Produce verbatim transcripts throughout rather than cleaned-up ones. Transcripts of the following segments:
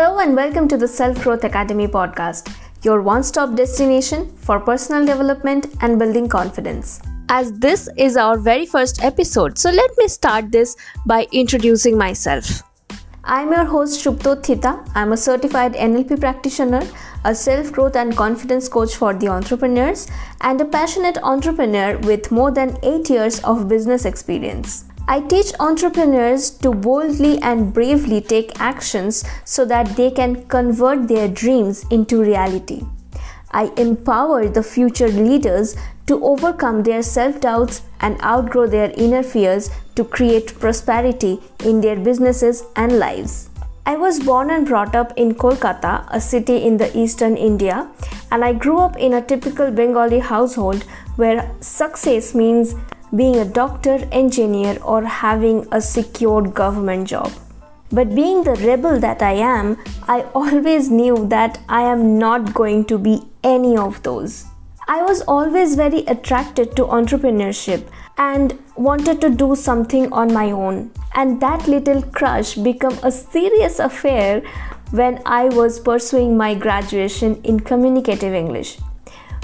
Hello and welcome to the Self-Growth Academy podcast, your one-stop destination for personal development and building confidence. As this is our very first episode, so let me start this by introducing myself. I'm your host Shubhto Thita. I'm a certified N L P practitioner, a self-growth and confidence coach for the entrepreneurs, and a passionate entrepreneur with more than eight years of business experience. I teach entrepreneurs to boldly and bravely take actions so that they can convert their dreams into reality. I empower the future leaders to overcome their self-doubts and outgrow their inner fears to create prosperity in their businesses and lives. I was born and brought up in Kolkata, a city in the eastern India, and I grew up in a typical Bengali household where success means being a doctor, engineer, or having a secured government job. But being the rebel that I am, I always knew that I am not going to be any of those. I was always very attracted to entrepreneurship and wanted to do something on my own. And that little crush became a serious affair when I was pursuing my graduation in communicative English,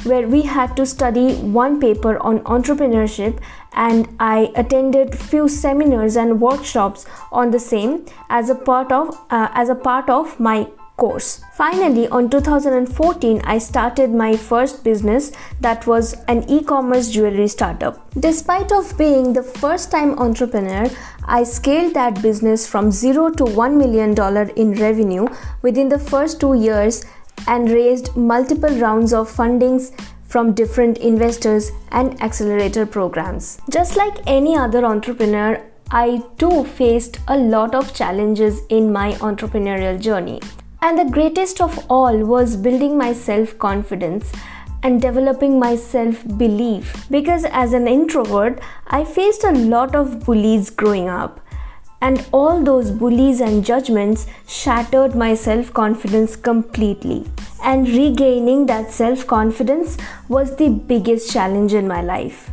where we had to study one paper on entrepreneurship, and I attended few seminars and workshops on the same as a part of uh, as a part of my course. Finally, on two thousand fourteen, I started my first business, that was an e-commerce jewelry startup. Despite of being the first-time entrepreneur, I scaled that business from zero to one million dollars in revenue within the first two years. And raised multiple rounds of fundings from different investors and accelerator programs. Just like any other entrepreneur, I too faced a lot of challenges in my entrepreneurial journey. And the greatest of all was building my self-confidence and developing my self-belief. Because as an introvert, I faced a lot of bullies growing up. And all those bullies and judgments shattered my self-confidence completely. And regaining that self-confidence was the biggest challenge in my life.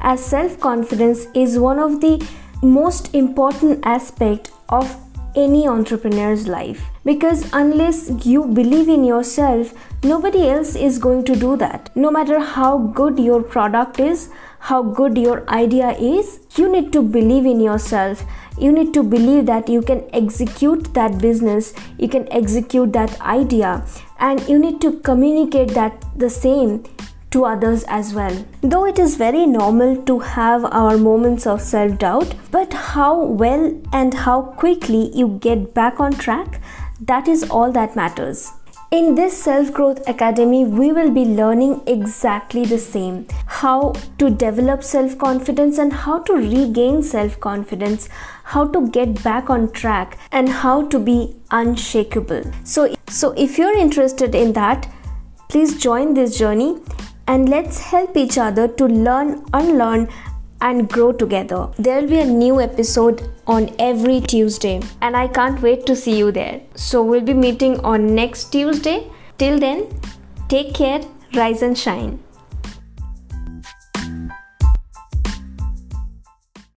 As self-confidence is one of the most important aspects of any entrepreneur's life. Because unless you believe in yourself, nobody else is going to do that. No matter how good your product is, how good your idea is, you need to believe in yourself. You need to believe that you can execute that business, you can execute that idea, and you need to communicate that the same to others as well. Though it is very normal to have our moments of self-doubt, but how well and how quickly you get back on track, that is all that matters. In this Self-Growth Academy, we will be learning exactly the same. How to develop self-confidence and how to regain self-confidence, how to get back on track, and how to be unshakable. So, so if you're interested in that, please join this journey and let's help each other to learn, unlearn, and grow together. There will be a new episode on every Tuesday, and I can't wait to see you there. So we'll be meeting on next Tuesday. Till then, take care, rise and shine.